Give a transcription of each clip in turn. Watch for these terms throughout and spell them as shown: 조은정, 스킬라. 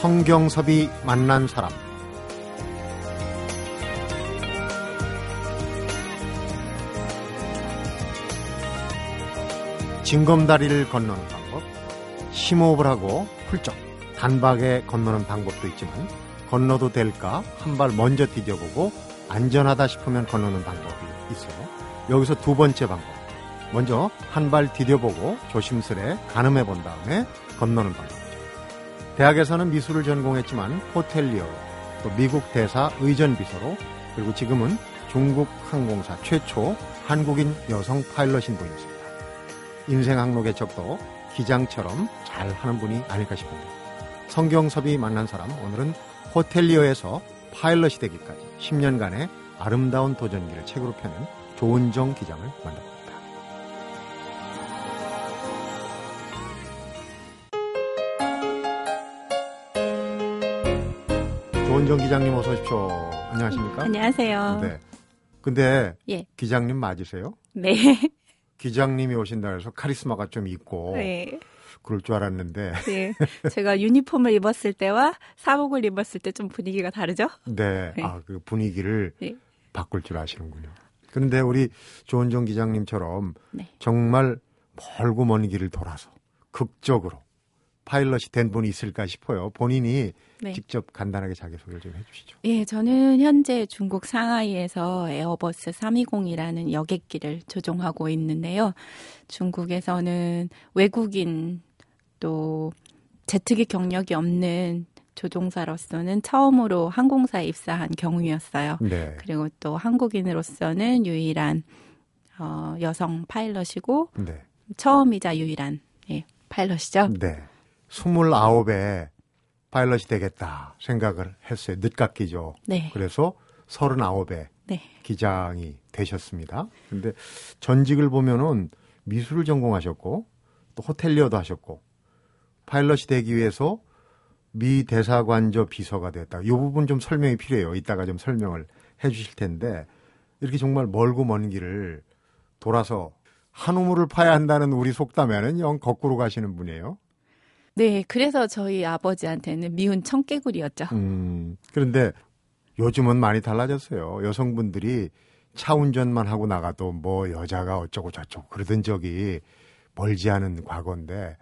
성경섭이 만난 사람. 징검다리를 건너는 방법, 심호흡을 하고 훌쩍 단박에 건너는 방법도 있지만 건너도 될까 한 발 먼저 디뎌보고 안전하다 싶으면 건너는 방법이 있어요. 여기서 두 번째 방법, 먼저 한 발 디뎌보고 조심스레 가늠해 본 다음에 건너는 방법이죠. 대학에서는 미술을 전공했지만 호텔리어, 또 미국 대사 의전비서로, 그리고 지금은 중국 항공사 최초 한국인 여성 파일럿인 분이십니다. 인생 항로의 적도 기장처럼 잘 하는 분이 아닐까 싶습니다. 성경섭이 만난 사람, 오늘은 호텔리어에서 파일럿이 되기까지 10년간의 아름다운 도전기를 책으로 펴낸 조은정 기장을 만나봅니다. 조은정 기장님 어서 오십시오. 안녕하십니까? 안녕하세요. 네. 근데 예. 기장님 맞으세요? 네. 기장님이 오신다 해서 카리스마가 좀 있고 네. 그럴 줄 알았는데 네. 제가 유니폼을 입었을 때와 사복을 입었을 때 좀 분위기가 다르죠? 네. 네. 아, 그 분위기를 네. 바꿀 줄 아시는군요. 그런데 우리 조은정 기장님처럼 네. 정말 멀고 먼 길을 돌아서 극적으로 파일럿이 된 분이 있을까 싶어요. 본인이 네. 직접 간단하게 자기소개를 좀 해주시죠. 예, 저는 현재 중국 상하이에서 에어버스 320이라는 여객기를 조종하고 있는데요. 중국에서는 외국인 또 제트기 경력이 없는 조종사로서는 처음으로 항공사에 입사한 경우였어요. 네. 그리고 또 한국인으로서는 유일한 여성 파일럿이고 네. 처음이자 유일한 예, 파일럿이죠. 네. 29에 파일럿이 되겠다 생각을 했어요. 늦깎이죠. 네. 그래서 39에 네. 기장이 되셨습니다. 그런데 전직을 보면은 미술을 전공하셨고 또 호텔리어도 하셨고 파일럿이 되기 위해서 미 대사관저 비서가 됐다. 이 부분 좀 설명이 필요해요. 이따가 좀 설명을 해 주실 텐데 이렇게 정말 멀고 먼 길을 돌아서 한 우물을 파야 한다는 우리 속담에는 영 거꾸로 가시는 분이에요. 네, 그래서 저희 아버지한테는 미운 청개구리였죠. 그런데 요즘은 많이 달라졌어요. 여성분들이 차 운전만 하고 나가도 뭐 여자가 어쩌고 저쩌고 그러던 적이 멀지 않은 과거인데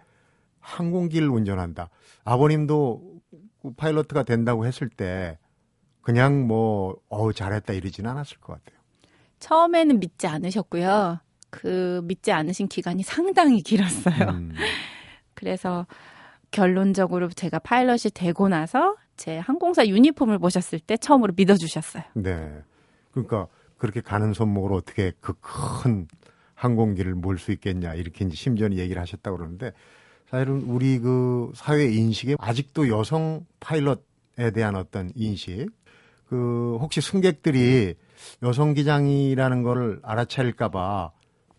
항공기를 운전한다. 아버님도 파일럿가 된다고 했을 때 그냥 뭐 잘했다 이러진 않았을 것 같아요. 처음에는 믿지 않으셨고요. 그 믿지 않으신 기간이 상당히 길었어요. 그래서 결론적으로 제가 파일럿이 되고 나서 제 항공사 유니폼을 보셨을 때 처음으로 믿어주셨어요. 네. 그러니까 그렇게 가는 손목으로 어떻게 그 큰 항공기를 몰 수 있겠냐 이렇게 이제 심전히 얘기를 하셨다고 그러는데 사실은 우리 그 사회 인식에 아직도 여성 파일럿에 대한 어떤 인식, 그 혹시 승객들이 여성 기장이라는 걸 알아차릴까봐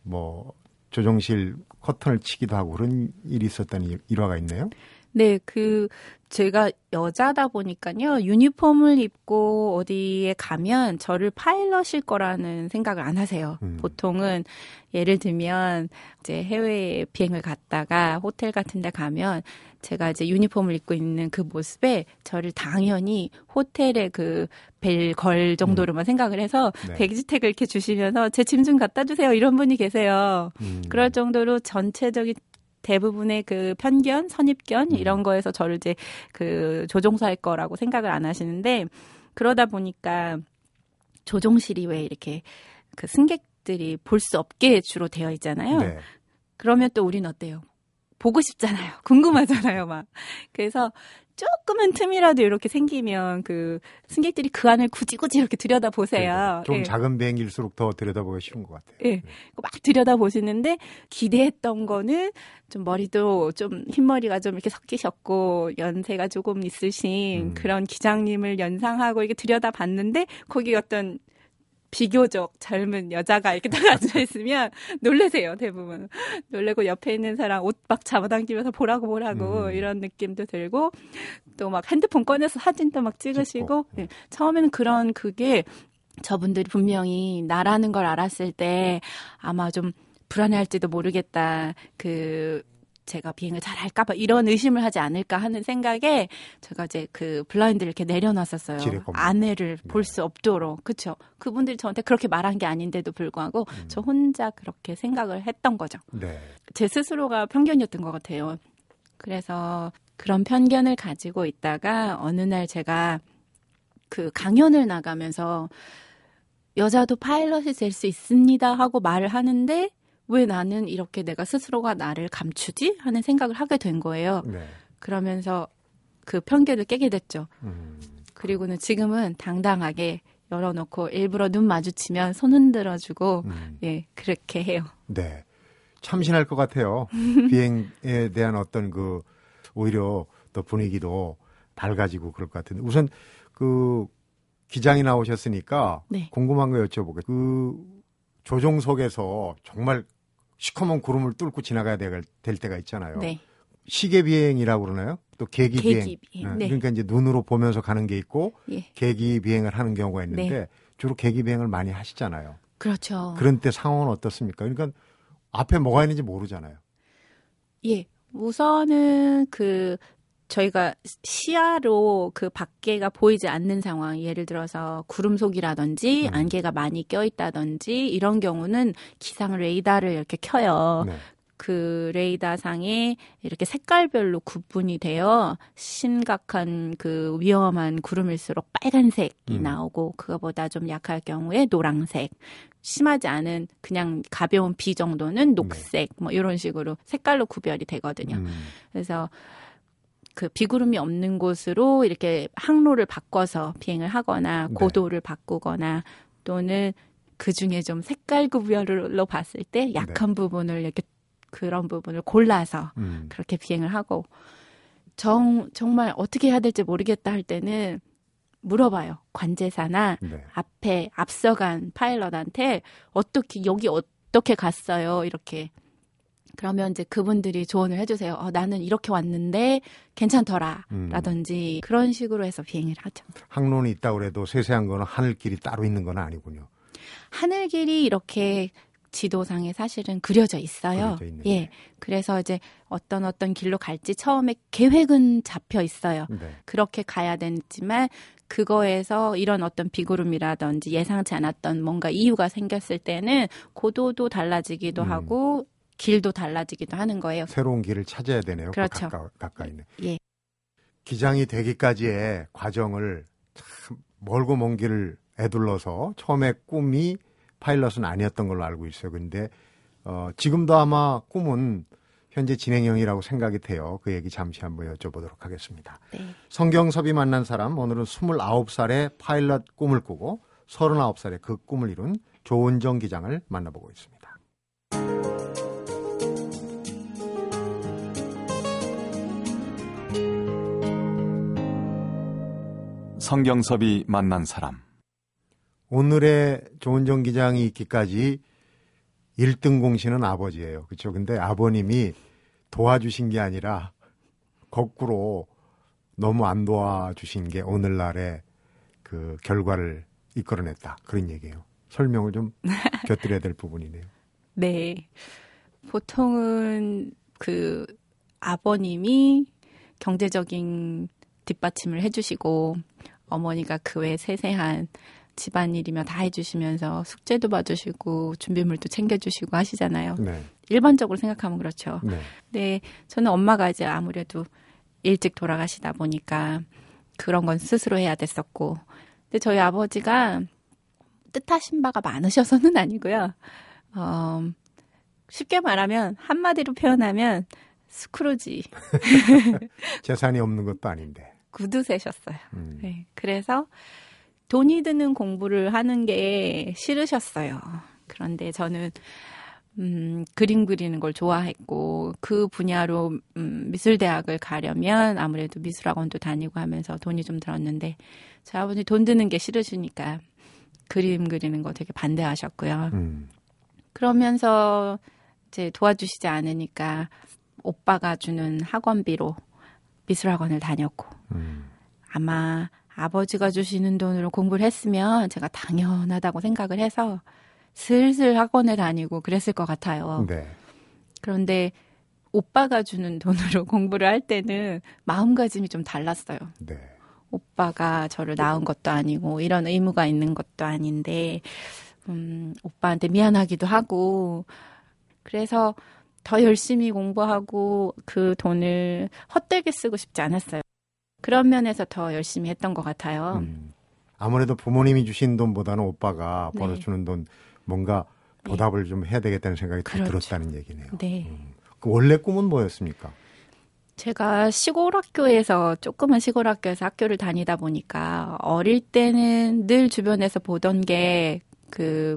뭐 조종실 커튼을 치기도 하고 그런 일이 있었다는 일화가 있네요. 네, 그 제가 여자다 보니까요. 유니폼을 입고 어디에 가면 저를 파일럿일 거라는 생각을 안 하세요. 보통은 예를 들면 이제 해외 비행을 갔다가 호텔 같은 데 가면 제가 이제 유니폼을 입고 있는 그 모습에 저를 당연히 호텔의 그 벨 걸 정도로만 생각을 해서 네. 백지택을 이렇게 주시면서 제 짐 좀 갖다 주세요. 이런 분이 계세요. 그럴 정도로 전체적인 대부분의 그 편견, 선입견 이런 거에서 저를 이제 그 조종사일 거라고 생각을 안 하시는데 그러다 보니까 조종실이 왜 이렇게 그 승객들이 볼 수 없게 주로 되어 있잖아요. 네. 그러면 또 우린 어때요? 보고 싶잖아요. 궁금하잖아요, 막. 그래서 조그만 틈이라도 이렇게 생기면 그 승객들이 그 안을 굳이 이렇게 들여다보세요. 네, 좀 예. 작은 비행기일수록 더 들여다보기 싫은 것 같아요. 예. 네. 막 들여다보시는데 기대했던 거는 좀 머리도 좀 흰머리가 좀 이렇게 섞이셨고 연세가 조금 있으신 그런 기장님을 연상하고 이렇게 들여다봤는데 거기 어떤 비교적 젊은 여자가 이렇게 딱 앉아있으면 놀라세요, 대부분. 놀래고 옆에 있는 사람 옷 막 잡아당기면서 보라고 이런 느낌도 들고 또 막 핸드폰 꺼내서 사진도 막 찍으시고 네. 처음에는 그런 그게 저분들이 분명히 나라는 걸 알았을 때 아마 좀 불안해할지도 모르겠다. 그 제가 비행을 잘할까봐 이런 의심을 하지 않을까 하는 생각에 제가 이제 그 블라인드를 이렇게 내려놨었어요. 아내를 볼 수 없도록. 그렇죠. 그분들이 저한테 그렇게 말한 게 아닌데도 불구하고 저 혼자 그렇게 생각을 했던 거죠. 네. 제 스스로가 편견이었던 것 같아요. 그래서 그런 편견을 가지고 있다가 어느 날 제가 그 강연을 나가면서 여자도 파일럿이 될 수 있습니다 하고 말을 하는데 왜 나는 이렇게 내가 스스로가 나를 감추지? 하는 생각을 하게 된 거예요. 네. 그러면서 그 편견을 깨게 됐죠. 그리고는 지금은 당당하게 열어놓고 일부러 눈 마주치면 손 흔들어주고 예, 그렇게 해요. 네, 참신할 것 같아요. 비행에 대한 어떤 그 오히려 또 분위기도 밝아지고 그럴 것 같은데 우선 그 기장이 나오셨으니까 네. 궁금한 거 여쭤보겠습니다. 그 조종 속에서 정말 시커먼 구름을 뚫고 지나가야 될 때가 있잖아요. 네. 시계 비행이라고 그러나요? 또 계기 비행. 비행. 네. 그러니까 이제 눈으로 보면서 가는 게 있고 예. 계기 비행을 하는 경우가 있는데 네. 주로 계기 비행을 많이 하시잖아요. 그렇죠. 그런 때 상황은 어떻습니까? 그러니까 앞에 뭐가 있는지 모르잖아요. 예. 우선은 그 저희가 시야로 그 밖에가 보이지 않는 상황, 예를 들어서 구름 속이라든지 안개가 많이 껴있다든지 이런 경우는 기상 레이더를 이렇게 켜요. 네. 그 레이더상에 이렇게 색깔별로 구분이 되어 심각한 그 위험한 구름일수록 빨간색이 나오고 그거보다 좀 약할 경우에 노란색, 심하지 않은 그냥 가벼운 비 정도는 녹색, 뭐 이런 식으로 색깔로 구별이 되거든요. 그래서 그 비구름이 없는 곳으로 이렇게 항로를 바꿔서 비행을 하거나 고도를 네. 바꾸거나 또는 그중에 좀 색깔 구별로 봤을 때 약한 네. 부분을 이렇게 그런 부분을 골라서 그렇게 비행을 하고 정말 어떻게 해야 될지 모르겠다 할 때는 물어봐요. 관제사나 네. 앞에 앞서간 파일럿한테 어떻게 여기 어떻게 갔어요? 이렇게. 그러면 이제 그분들이 조언을 해주세요. 나는 이렇게 왔는데 괜찮더라 라든지 그런 식으로 해서 비행을 하죠. 항로는 있다고 해도 세세한 거는 하늘길이 따로 있는 건 아니군요. 하늘길이 이렇게 지도상에 사실은 그려져 있어요. 예, 그래서 이제 어떤 길로 갈지 처음에 계획은 잡혀 있어요. 네. 그렇게 가야 되지만 그거에서 이런 어떤 비구름이라든지 예상치 않았던 뭔가 이유가 생겼을 때는 고도도 달라지기도 하고 길도 달라지기도 하는 거예요. 새로운 길을 찾아야 되네요. 그렇죠. 가까이는. 예. 기장이 되기까지의 과정을 참 멀고 먼 길을 애둘러서 처음에 꿈이 파일럿은 아니었던 걸로 알고 있어요. 근데 지금도 아마 꿈은 현재 진행형이라고 생각이 돼요. 그 얘기 잠시 한번 여쭤보도록 하겠습니다. 네. 성경섭이 만난 사람, 오늘은 29살에 파일럿 꿈을 꾸고 39살에 그 꿈을 이룬 조은정 기장을 만나보고 있습니다. 성경섭이 만난 사람. 오늘의 조은정 기장이 있기까지 1등 공신은 아버지예요. 그렇죠? 근데 아버님이 도와주신 게 아니라 거꾸로 너무 안 도와주신 게 오늘날의 그 결과를 이끌어냈다. 그런 얘기예요. 설명을 좀 곁들여야 될 부분이네요. 네. 보통은 그 아버님이 경제적인 뒷받침을 해주시고 어머니가 그 외 세세한 집안일이며 다 해주시면서 숙제도 봐주시고 준비물도 챙겨주시고 하시잖아요. 네. 일반적으로 생각하면 그렇죠. 네. 근데 저는 엄마가 이제 아무래도 일찍 돌아가시다 보니까 그런 건 스스로 해야 됐었고 근데 저희 아버지가 뜻하신 바가 많으셔서는 아니고요. 쉽게 말하면 한마디로 표현하면 스크루지. 재산이 없는 것도 아닌데. 구두쇠셨어요. 네, 그래서 돈이 드는 공부를 하는 게 싫으셨어요. 그런데 저는 그림 그리는 걸 좋아했고 그 분야로 미술대학을 가려면 아무래도 미술학원도 다니고 하면서 돈이 좀 들었는데 저희 아버지 돈 드는 게 싫으시니까 그림 그리는 거 되게 반대하셨고요. 그러면서 이제 도와주시지 않으니까 오빠가 주는 학원비로 미술학원을 다녔고 아마 아버지가 주시는 돈으로 공부를 했으면 제가 당연하다고 생각을 해서 슬슬 학원을 다니고 그랬을 것 같아요. 네. 그런데 오빠가 주는 돈으로 공부를 할 때는 마음가짐이 좀 달랐어요. 네. 오빠가 저를 낳은 것도 아니고 이런 의무가 있는 것도 아닌데 오빠한테 미안하기도 하고 그래서 더 열심히 공부하고 그 돈을 헛되게 쓰고 싶지 않았어요. 그런 면에서 더 열심히 했던 것 같아요. 아무래도 부모님이 주신 돈보다는 오빠가 벌어주는 돈 뭔가 보답을 좀 해야 되겠다는 생각이 그렇죠. 들었다는 얘기네요. 네. 그 원래 꿈은 뭐였습니까? 제가 조그만 시골 학교에서 학교를 다니다 보니까 어릴 때는 늘 주변에서 보던 게 그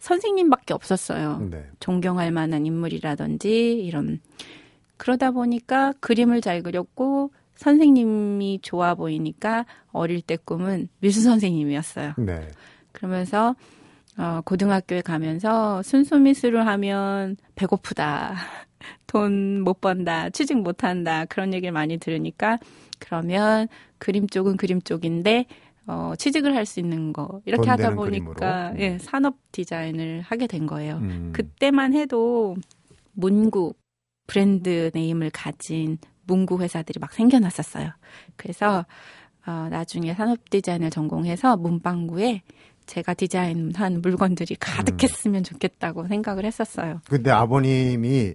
선생님밖에 없었어요. 네. 존경할 만한 인물이라든지 이런. 그러다 보니까 그림을 잘 그렸고 선생님이 좋아 보이니까 어릴 때 꿈은 미술 선생님이었어요. 네. 그러면서 고등학교에 가면서 순수 미술을 하면 배고프다. 돈 못 번다, 취직 못 한다 그런 얘기를 많이 들으니까 그러면 그림 쪽은 그림 쪽인데 취직을 할 수 있는 거 이렇게 하다 보니까 예, 산업 디자인을 하게 된 거예요. 그때만 해도 문구 브랜드 네임을 가진 문구 회사들이 막 생겨났었어요. 그래서 나중에 산업 디자인을 전공해서 문방구에 제가 디자인한 물건들이 가득했으면 좋겠다고 생각을 했었어요. 근데 아버님이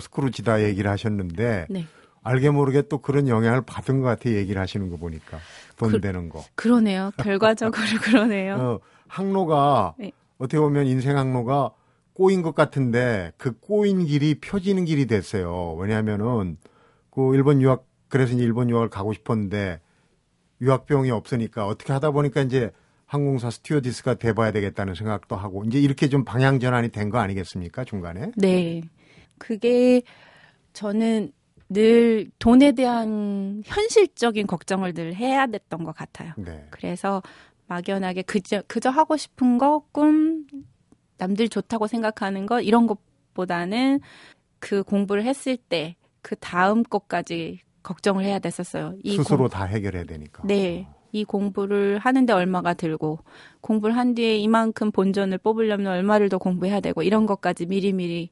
스크루지다 얘기를 하셨는데 네. 알게 모르게 또 그런 영향을 받은 것 같아 얘기를 하시는 거 보니까 돈 되는 거. 그러네요. 결과적으로 그러네요. 항로가 네. 어떻게 보면 인생 항로가 꼬인 것 같은데 그 꼬인 길이 펴지는 길이 됐어요. 왜냐하면은 그 일본 유학 그래서 이제 일본 유학을 가고 싶었는데 유학 비용이 없으니까 어떻게 하다 보니까 이제 항공사 스튜어디스가 돼봐야 되겠다는 생각도 하고 이제 이렇게 좀 방향 전환이 된 거 아니겠습니까 중간에? 네. 그게 저는 늘 돈에 대한 현실적인 걱정을 늘 해야 됐던 것 같아요. 네. 그래서 막연하게 그저 하고 싶은 거, 꿈, 남들 좋다고 생각하는 거 이런 것보다는 그 공부를 했을 때 그 다음 것까지 걱정을 해야 됐었어요. 스스로 다 해결해야 되니까. 네. 이 공부를 하는데 얼마가 들고 공부를 한 뒤에 이만큼 본전을 뽑으려면 얼마를 더 공부해야 되고 이런 것까지 미리미리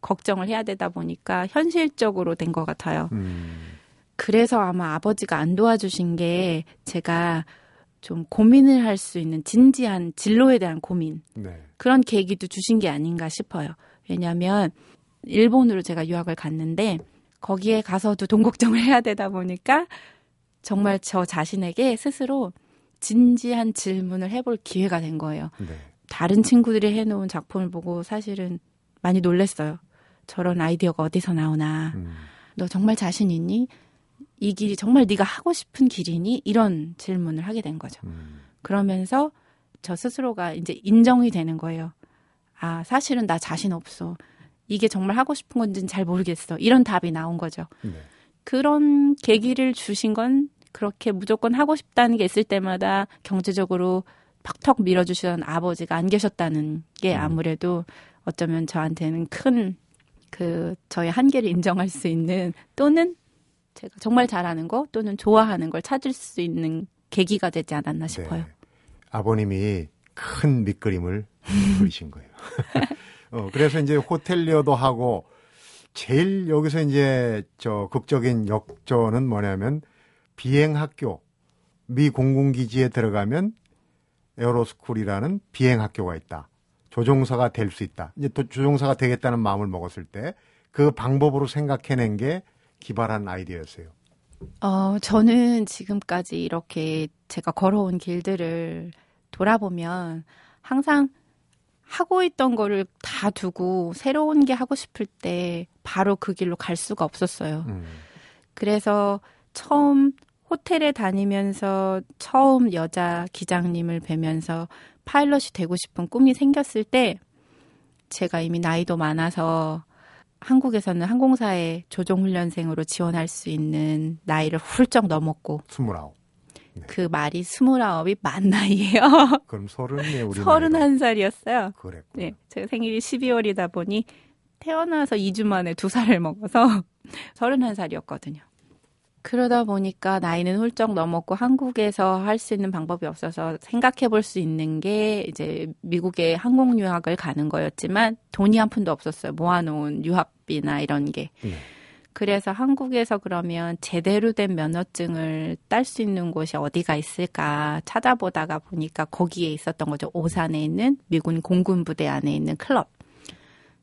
걱정을 해야 되다 보니까 현실적으로 된 것 같아요. 그래서 아마 아버지가 안 도와주신 게 제가 좀 고민을 할 수 있는 진지한 진로에 대한 고민 네. 그런 계기도 주신 게 아닌가 싶어요. 왜냐하면 일본으로 제가 유학을 갔는데 거기에 가서도 돈 걱정을 해야 되다 보니까 정말 저 자신에게 스스로 진지한 질문을 해볼 기회가 된 거예요. 네. 다른 친구들이 해놓은 작품을 보고 사실은 많이 놀랐어요. 저런 아이디어가 어디서 나오나. 너 정말 자신 있니? 이 길이 정말 네가 하고 싶은 길이니? 이런 질문을 하게 된 거죠. 그러면서 저 스스로가 이제 인정이 되는 거예요. 아, 사실은 나 자신 없어. 이게 정말 하고 싶은 건지는 잘 모르겠어. 이런 답이 나온 거죠. 네. 그런 계기를 주신 건 그렇게 무조건 하고 싶다는 게 있을 때마다 경제적으로 팍팍 밀어주시던 아버지가 안 계셨다는 게 아무래도 어쩌면 저한테는 큰 저의 한계를 인정할 수 있는 또는 제가 정말 잘하는 거 또는 좋아하는 걸 찾을 수 있는 계기가 되지 않았나 싶어요. 네. 아버님이 큰 밑그림을 그리신 거예요. 그래서 이제 호텔리어도 하고 제일 여기서 이제 저 극적인 역전은 뭐냐면 비행학교 미 공군기지에 들어가면 에어로스쿨이라는 비행학교가 있다. 조종사가 될 수 있다. 이제 또 조종사가 되겠다는 마음을 먹었을 때 그 방법으로 생각해낸 게 기발한 아이디어였어요. 저는 지금까지 이렇게 제가 걸어온 길들을 돌아보면 항상 하고 있던 거를 다 두고 새로운 게 하고 싶을 때 바로 그 길로 갈 수가 없었어요. 그래서 처음 호텔에 다니면서 처음 여자 기장님을 뵈면서 파일럿이 되고 싶은 꿈이 생겼을 때 제가 이미 나이도 많아서 한국에서는 항공사에 조종훈련생으로 지원할 수 있는 나이를 훌쩍 넘었고 29. 네. 그 말이 29이 만 나이예요. 그럼 30네. 31살이었어요. 그랬구나. 네, 제가 생일이 12월이다 보니 태어나서 2주 만에 2살을 먹어서 31살이었거든요. 그러다 보니까 나이는 훌쩍 넘었고 한국에서 할 수 있는 방법이 없어서 생각해 볼 수 있는 게 이제 미국에 항공 유학을 가는 거였지만 돈이 한 푼도 없었어요. 모아놓은 유학 면허비나 이런 게. 그래서 한국에서 그러면 제대로 된 면허증을 딸 수 있는 곳이 어디가 있을까 찾아보다가 보니까 거기에 있었던 거죠. 오산에 있는 미군 공군부대 안에 있는 클럽.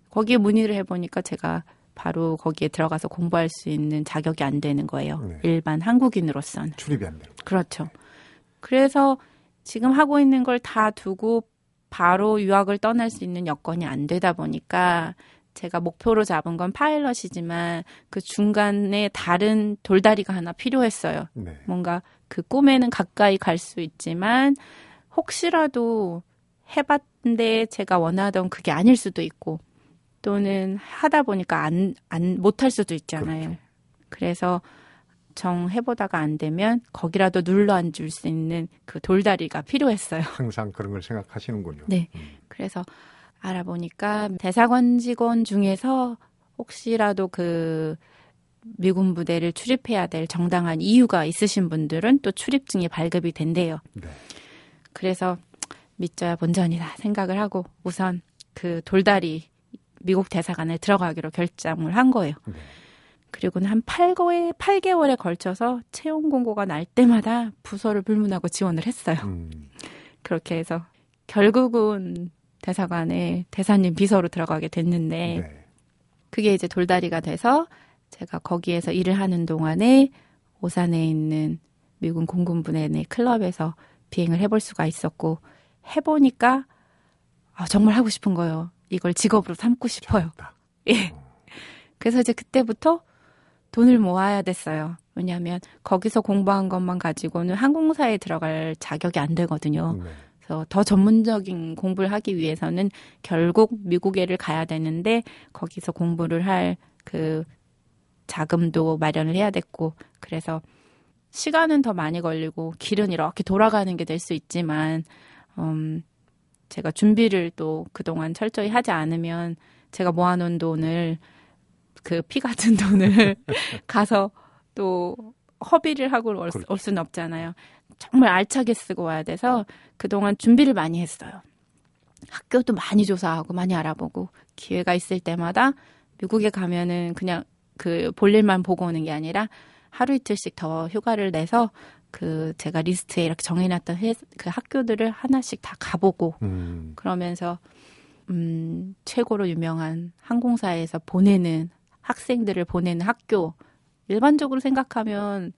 거기에 문의를 해보니까 제가 바로 거기에 들어가서 공부할 수 있는 자격이 안 되는 거예요. 네. 일반 한국인으로서는. 출입이 안 되는 거예요. 그렇죠. 그래서 지금 하고 있는 걸 다 두고 바로 유학을 떠날 수 있는 여건이 안 되다 보니까 제가 목표로 잡은 건 파일럿이지만 그 중간에 다른 돌다리가 하나 필요했어요. 네. 뭔가 그 꿈에는 가까이 갈 수 있지만 혹시라도 해봤는데 제가 원하던 그게 아닐 수도 있고 또는 하다 보니까 못할 수도 있잖아요. 그렇죠. 그래서 정해보다가 안 되면 거기라도 눌러 앉을 수 있는 그 돌다리가 필요했어요. 항상 그런 걸 생각하시는군요. 네. 그래서 알아보니까 대사관 직원 중에서 혹시라도 그 미군 부대를 출입해야 될 정당한 이유가 있으신 분들은 또 출입증이 발급이 된대요. 네. 그래서 믿져야 본전이다 생각을 하고 우선 그 돌다리 미국 대사관에 들어가기로 결정을 한 거예요. 네. 그리고는 한 8개월에 걸쳐서 채용 공고가 날 때마다 부서를 불문하고 지원을 했어요. 그렇게 해서 결국은 대사관에 대사님 비서로 들어가게 됐는데 네. 그게 이제 돌다리가 돼서 제가 거기에서 일을 하는 동안에 오산에 있는 미군 공군부대의 클럽에서 비행을 해볼 수가 있었고 해보니까 정말 하고 싶은 거예요. 이걸 직업으로 삼고 싶어요. 예. 그래서 이제 그때부터 돈을 모아야 됐어요. 왜냐하면 거기서 공부한 것만 가지고는 항공사에 들어갈 자격이 안 되거든요. 네. 그래서 더 전문적인 공부를 하기 위해서는 결국 미국에를 가야 되는데 거기서 공부를 할 그 자금도 마련을 해야 됐고 그래서 시간은 더 많이 걸리고 길은 이렇게 돌아가는 게 될 수 있지만 제가 준비를 또 그동안 철저히 하지 않으면 제가 모아놓은 돈을 그 피 같은 돈을 가서 또 허비를 하고 올 수는 없잖아요. 정말 알차게 쓰고 와야 돼서 그동안 준비를 많이 했어요. 학교도 많이 조사하고 많이 알아보고 기회가 있을 때마다 미국에 가면은 그냥 그 볼일만 보고 오는 게 아니라 하루 이틀씩 더 휴가를 내서 그 제가 리스트에 이렇게 정해놨던 그 학교들을 하나씩 다 가보고 그러면서 최고로 유명한 항공사에서 보내는 학생들을 보내는 학교 일반적으로 생각하면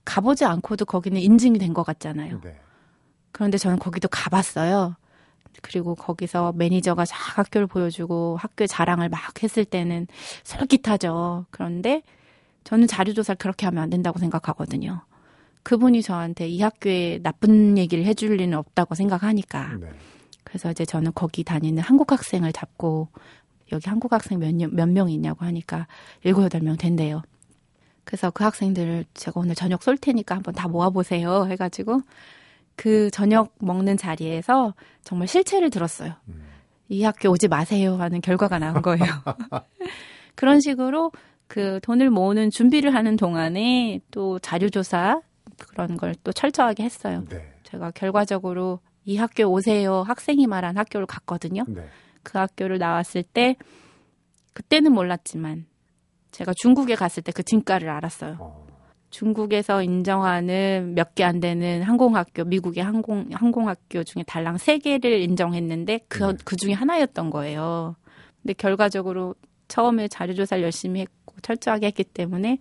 가보지 않고도 거기는 인증이 된 것 같잖아요. 네. 그런데 저는 거기도 가봤어요. 그리고 거기서 매니저가 쫙 학교를 보여주고 학교의 자랑을 막 했을 때는 솔깃하죠. 그런데 저는 자료조사를 그렇게 하면 안 된다고 생각하거든요. 그분이 저한테 이 학교에 나쁜 얘기를 해줄 리는 없다고 생각하니까. 네. 그래서 이제 저는 거기 다니는 한국 학생을 잡고 여기 한국 학생 몇 명이 있냐고 하니까 7, 8명 된대요. 그래서 그 학생들을 제가 오늘 저녁 쏠 테니까 한번 다 모아보세요 해가지고 그 저녁 먹는 자리에서 정말 실체를 들었어요. 이 학교 오지 마세요 하는 결과가 나온 거예요. 그런 식으로 그 돈을 모으는 준비를 하는 동안에 또 자료조사 그런 걸 또 철저하게 했어요. 네. 제가 결과적으로 이 학교 오세요 학생이 말한 학교를 갔거든요. 네. 그 학교를 나왔을 때 그때는 몰랐지만 제가 중국에 갔을 때 그 진가를 알았어요. 중국에서 인정하는 몇 개 안 되는 항공학교, 미국의 항공학교 중에 달랑 3개를 인정했는데 그 중에 하나였던 거예요. 근데 결과적으로 처음에 자료조사를 열심히 했고 철저하게 했기 때문에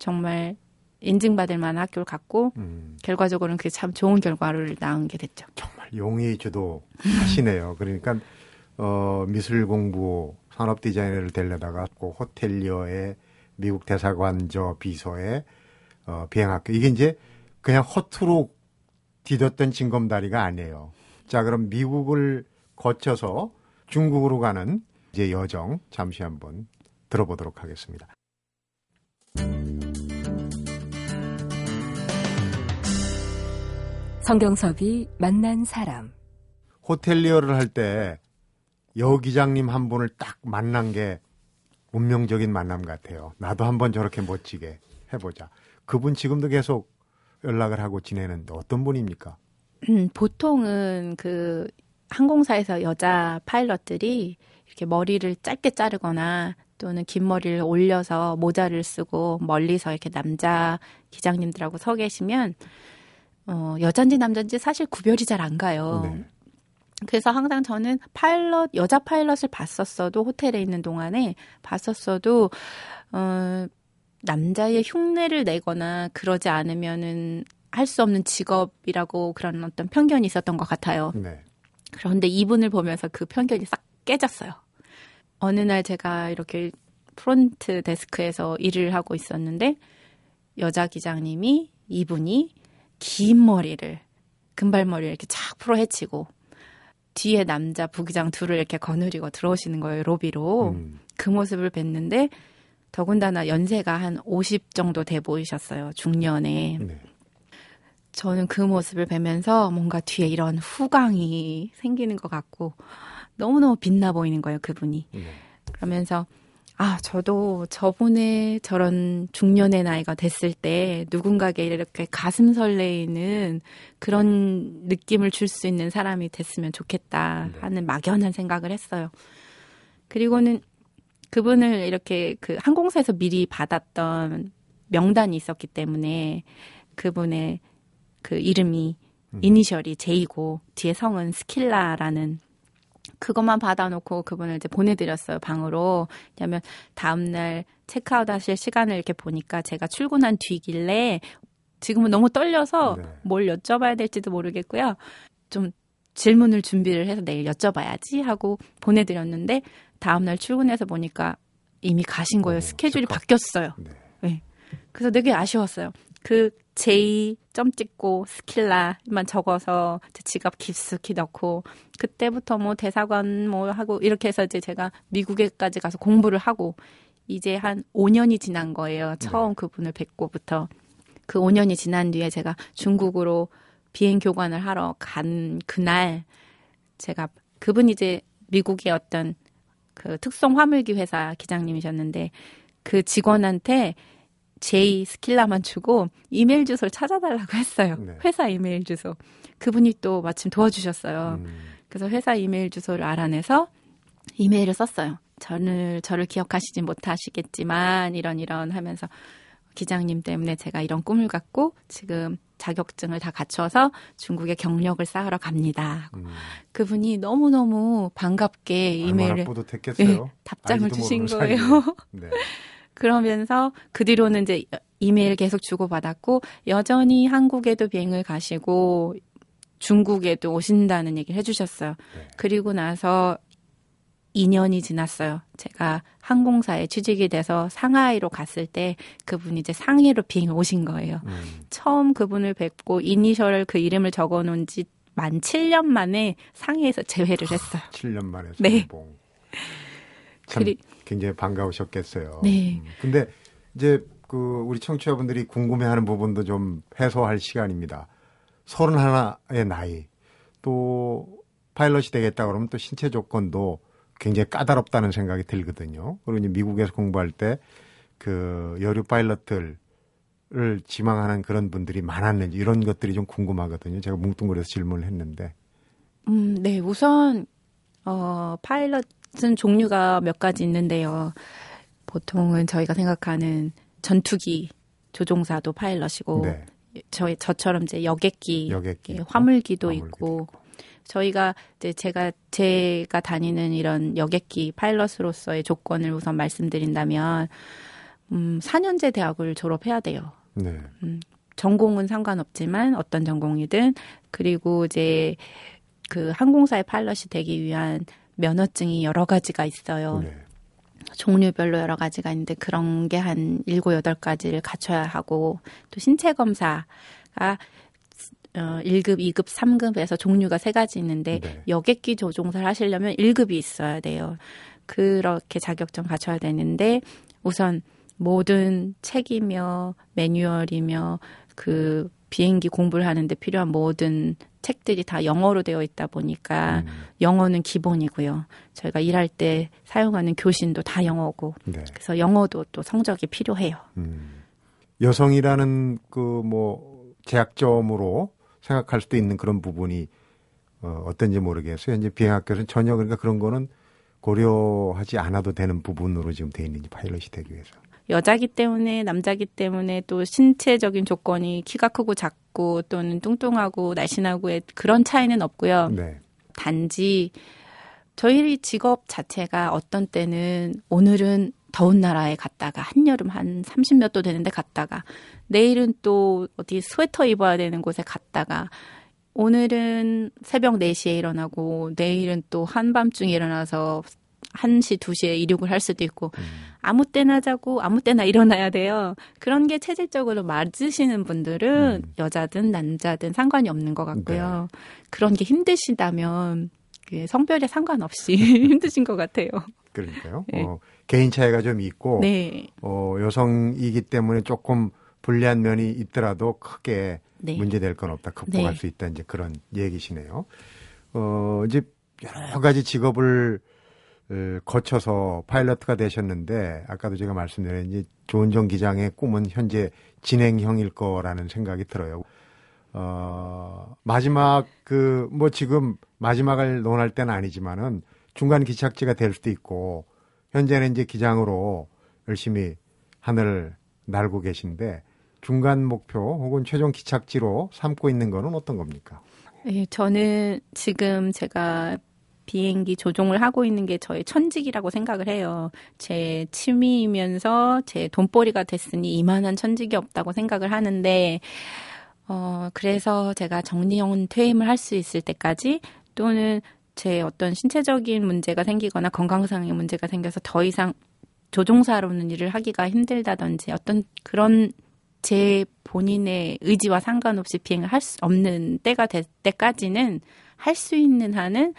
정말 인증받을 만한 학교를 갔고 결과적으로는 그게 참 좋은 결과를 낳은 게 됐죠. 정말 용의 주도 하시네요. 그러니까 미술 공부 산업 디자이너를 되려다가 호텔리어에 미국 대사관 저 비서에 비행학교 이게 이제 그냥 허투루 디뎠던 징검다리가 아니에요. 자 그럼 미국을 거쳐서 중국으로 가는 이제 여정 잠시 한번 들어보도록 하겠습니다. 성경섭이 만난 사람. 호텔리어를 할 때 여기장님 한 분을 딱 만난 게 운명적인 만남 같아요. 나도 한번 저렇게 멋지게 해보자. 그분 지금도 계속 연락을 하고 지내는데 어떤 분입니까? 보통은 그 항공사에서 여자 파일럿들이 이렇게 머리를 짧게 자르거나 또는 긴 머리를 올려서 모자를 쓰고 멀리서 이렇게 남자 기장님들하고 서 계시면 여잔지 남잔지 사실 구별이 잘 안 가요. 네. 그래서 항상 저는 파일럿, 여자 파일럿을 봤었어도 호텔에 있는 동안에 봤었어도 남자의 흉내를 내거나 그러지 않으면은 할 수 없는 직업이라고 그런 어떤 편견이 있었던 것 같아요. 네. 그런데 이분을 보면서 그 편견이 싹 깨졌어요. 어느 날 제가 이렇게 프론트 데스크에서 일을 하고 있었는데 여자 기장님이 이분이 긴 머리를 금발머리를 이렇게 착 풀어헤치고 뒤에 남자 부기장 둘을 이렇게 거느리고 들어오시는 거예요. 로비로. 그 모습을 뵀는데 더군다나 연세가 한 50 정도 돼 보이셨어요. 중년에. 네. 저는 그 모습을 뵈면서 뭔가 뒤에 이런 후광이 생기는 것 같고 너무너무 빛나 보이는 거예요. 그분이. 그러면서 아 저도 저분의 저런 중년의 나이가 됐을 때 누군가에게 이렇게 가슴 설레이는 그런 느낌을 줄 수 있는 사람이 됐으면 좋겠다 하는 막연한 생각을 했어요. 그리고는 그분을 이렇게 그 항공사에서 미리 받았던 명단이 있었기 때문에 그분의 그 이름이 이니셜이 J고 뒤에 성은 스킬라라는 그것만 받아놓고 그분을 이제 보내드렸어요, 방으로. 왜냐면 다음날 체크아웃 하실 시간을 이렇게 보니까 제가 출근한 뒤길래 지금은 너무 떨려서 네. 뭘 여쭤봐야 될지도 모르겠고요. 좀 질문을 준비를 해서 내일 여쭤봐야지 하고 보내드렸는데 다음날 출근해서 보니까 이미 가신 거예요. 스케줄이 바뀌었어요. 네. 네. 그래서 되게 아쉬웠어요. 그 J 점 찍고 스킬라만 적어서 제 지갑 깊숙이 넣고 그때부터 뭐 대사관 뭐 하고 이렇게 해서 이제 제가 미국에까지 가서 공부를 하고 이제 한 5년이 지난 거예요. 처음 네. 그분을 뵙고부터. 그 5년이 지난 뒤에 제가 중국으로 비행 교관을 하러 간 그날 제가 그분이 이제 미국의 어떤 그 특송 화물기 회사 기장님이셨는데 그 직원한테 J 스킬라만 주고 이메일 주소를 찾아달라고 했어요. 네. 회사 이메일 주소. 그분이 또 마침 도와주셨어요. 그래서 회사 이메일 주소를 알아내서 이메일을 썼어요. 저를 기억하시지 못하시겠지만 이런 하면서 기장님 때문에 제가 이런 꿈을 갖고 지금 자격증을 다 갖춰서 중국에 경력을 쌓으러 갑니다. 그분이 너무너무 반갑게 이메일을 답장을 주신 거예요. 네. 그러면서 그 뒤로는 이제 이메일 계속 주고받았고 여전히 한국에도 비행을 가시고 중국에도 오신다는 얘기를 해주셨어요. 네. 그리고 나서 2년이 지났어요. 제가 항공사에 취직이 돼서 상하이로 갔을 때 그분이 이제 상해로 비행을 오신 거예요. 처음 그분을 뵙고 이니셜을 그 이름을 적어놓은 지 만 7년 만에 상해에서 재회를 했어요. 7년 만에 성공. 네. 참. 굉장히 반가우셨겠어요. 네. 근데 이제 그 우리 청취자분들이 궁금해하는 부분도 좀 해소할 시간입니다. 31의 나이 또 파일럿이 되겠다 그러면 또 신체 조건도 굉장히 까다롭다는 생각이 들거든요. 그리고 미국에서 공부할 때 그 여류 파일럿들을 지망하는 그런 분들이 많았는지 이런 것들이 좀 궁금하거든요. 제가 뭉뚱그려서 질문을 했는데. 네. 우선 파일럿 종류가 몇 가지 있는데요. 보통은 저희가 생각하는 전투기 조종사도 파일럿이고 네. 저처럼 이제 여객기 화물기도 있고 저희가 이제 제가 다니는 이런 여객기 파일럿으로서의 조건을 우선 말씀드린다면 4년제 대학을 졸업해야 돼요. 네. 전공은 상관없지만 어떤 전공이든 그리고 이제 그 항공사의 파일럿이 되기 위한 면허증이 여러 가지가 있어요. 네. 종류별로 여러 가지가 있는데 그런 게 한 7, 8가지를 갖춰야 하고 또 신체 검사가 1급, 2급, 3급에서 종류가 3가지 있는데 네. 여객기 조종사를 하시려면 1급이 있어야 돼요. 그렇게 자격증 갖춰야 되는데 우선 모든 책이며 매뉴얼이며 그 비행기 공부를 하는데 필요한 모든 책들이 다 영어로 되어 있다 보니까 영어는 기본이고요. 저희가 일할 때 사용하는 교신도 다 영어고 네. 그래서 영어도 또 성적이 필요해요. 여성이라는 그 뭐 제약점으로 생각할 수도 있는 그런 부분이 어떤지 모르겠어요. 이제 비행학교는 전혀 그러니까 그런 거는 고려하지 않아도 되는 부분으로 지금 돼 있는지 파일럿이 되기 위해서. 여자기 때문에 남자기 때문에 또 신체적인 조건이 키가 크고 작고 또는 뚱뚱하고 날씬하고의 그런 차이는 없고요. 네. 단지 저희 직업 자체가 어떤 때는 오늘은 더운 나라에 갔다가 한여름 한 30몇 도 되는데 갔다가 내일은 또 어디 스웨터 입어야 되는 곳에 갔다가 오늘은 새벽 4시에 일어나고 내일은 또 한밤중에 일어나서 1시, 2시에 이륙을 할 수도 있고 아무 때나 자고 아무 때나 일어나야 돼요. 그런 게 체질적으로 맞으시는 분들은 여자든 남자든 상관이 없는 것 같고요. 네. 그런 게 힘드시다면 성별에 상관없이 힘드신 것 같아요. 그러니까요. 네. 개인 차이가 좀 있고 네. 여성이기 때문에 조금 불리한 면이 있더라도 크게 네. 문제될 건 없다. 극복할 네. 수 있다. 이제 그런 얘기시네요. 이제 여러 가지 직업을 거쳐서 파일럿가 되셨는데 아까도 제가 말씀드린 이제 조은정 기장의 꿈은 현재 진행형일 거라는 생각이 들어요. 마지막 뭐 지금 마지막을 논할 때는 아니지만은 중간 기착지가 될 수도 있고 현재는 이제 기장으로 열심히 하늘을 날고 계신데 중간 목표 혹은 최종 기착지로 삼고 있는 거는 어떤 겁니까? 네, 저는 지금 제가 비행기 조종을 하고 있는 게 저의 천직이라고 생각을 해요. 제 취미이면서 제 돈벌이가 됐으니 이만한 천직이 없다고 생각을 하는데 그래서 제가 정리형 퇴임을 할 수 있을 때까지 또는 제 어떤 신체적인 문제가 생기거나 건강상의 문제가 생겨서 더 이상 조종사로는 일을 하기가 힘들다든지 어떤 그런 제 본인의 의지와 상관없이 비행을 할 수 없는 때가 될 때까지는 할 수 있는 한은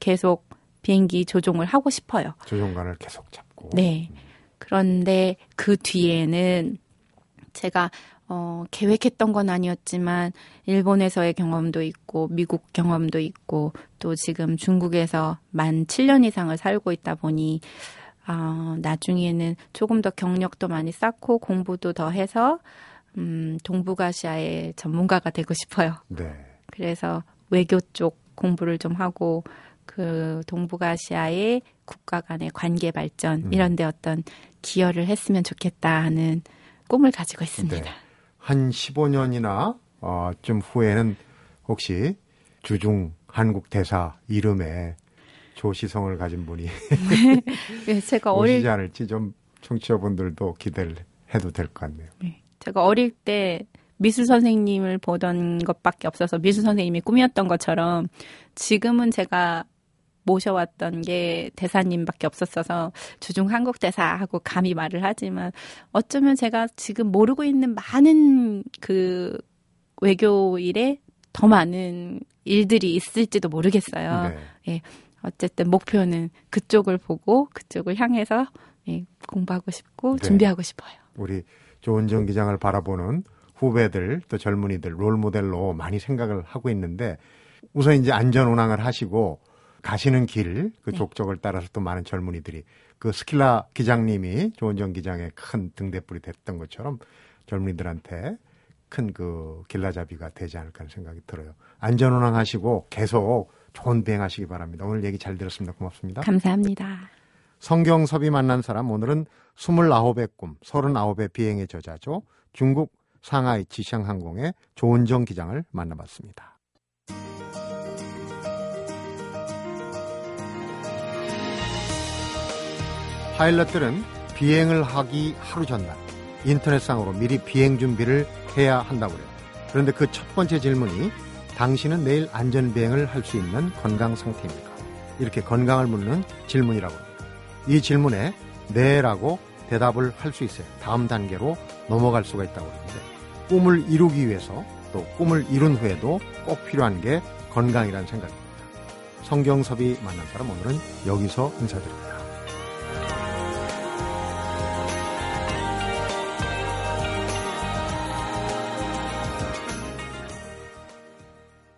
계속 비행기 조종을 하고 싶어요. 조종관을 계속 잡고. 네. 그런데 그 뒤에는 제가 계획했던 건 아니었지만 일본에서의 경험도 있고 미국 경험도 있고 또 지금 중국에서 만 7년 이상을 살고 있다 보니 나중에는 조금 더 경력도 많이 쌓고 공부도 더 해서 동북아시아의 전문가가 되고 싶어요. 네. 그래서 외교 쪽 공부를 좀 하고 동북아시아의 국가 간의 관계 발전 이런 데 어떤 기여를 했으면 좋겠다 하는 꿈을 가지고 있습니다. 네. 한 15년이나 좀 후에는 혹시 주중 한국 대사 이름에 조시성을 가진 분이 네, 제가 오시지 않을지 좀 청취자분들도 기대를 해도 될 것 같네요. 네, 제가 어릴 때 미술 선생님을 보던 것밖에 없어서 미술 선생님이 꿈이었던 것처럼 지금은 제가 모셔왔던 게 대사님밖에 없었어서 주중 한국 대사하고 감히 말을 하지만 어쩌면 제가 지금 모르고 있는 많은 그 외교 일에 더 많은 일들이 있을지도 모르겠어요. 네. 예, 어쨌든 목표는 그쪽을 보고 그쪽을 향해서 예, 공부하고 싶고 네. 준비하고 싶어요. 우리 조은정 기장을 바라보는 후배들 또 젊은이들 롤모델로 많이 생각을 하고 있는데 우선 이제 안전운항을 하시고 가시는 길, 그 네. 족적을 따라서 또 많은 젊은이들이 그 스킬라 기장님이 조은정 기장의 큰 등대불이 됐던 것처럼 젊은이들한테 큰 그 길라잡이가 되지 않을까 하는 생각이 들어요. 안전운항 하시고 계속 좋은 비행하시기 바랍니다. 오늘 얘기 잘 들었습니다. 고맙습니다. 감사합니다. 성경섭이 만난 사람 오늘은 29의 꿈, 39의 비행의 저자죠. 중국 상하이 지샹항공의 조은정 기장을 만나봤습니다. 파일럿들은 비행을 하기 하루 전날 인터넷상으로 미리 비행 준비를 해야 한다고 해요. 그런데 그 첫 번째 질문이 당신은 내일 안전비행을 할 수 있는 건강 상태입니까? 이렇게 건강을 묻는 질문이라고 합니다. 이 질문에 네라고 대답을 할 수 있어요. 다음 단계로 넘어갈 수가 있다고 하는데 꿈을 이루기 위해서 또 꿈을 이룬 후에도 꼭 필요한 게 건강이라는 생각입니다. 성경섭이 만난 사람 오늘은 여기서 인사드립니다.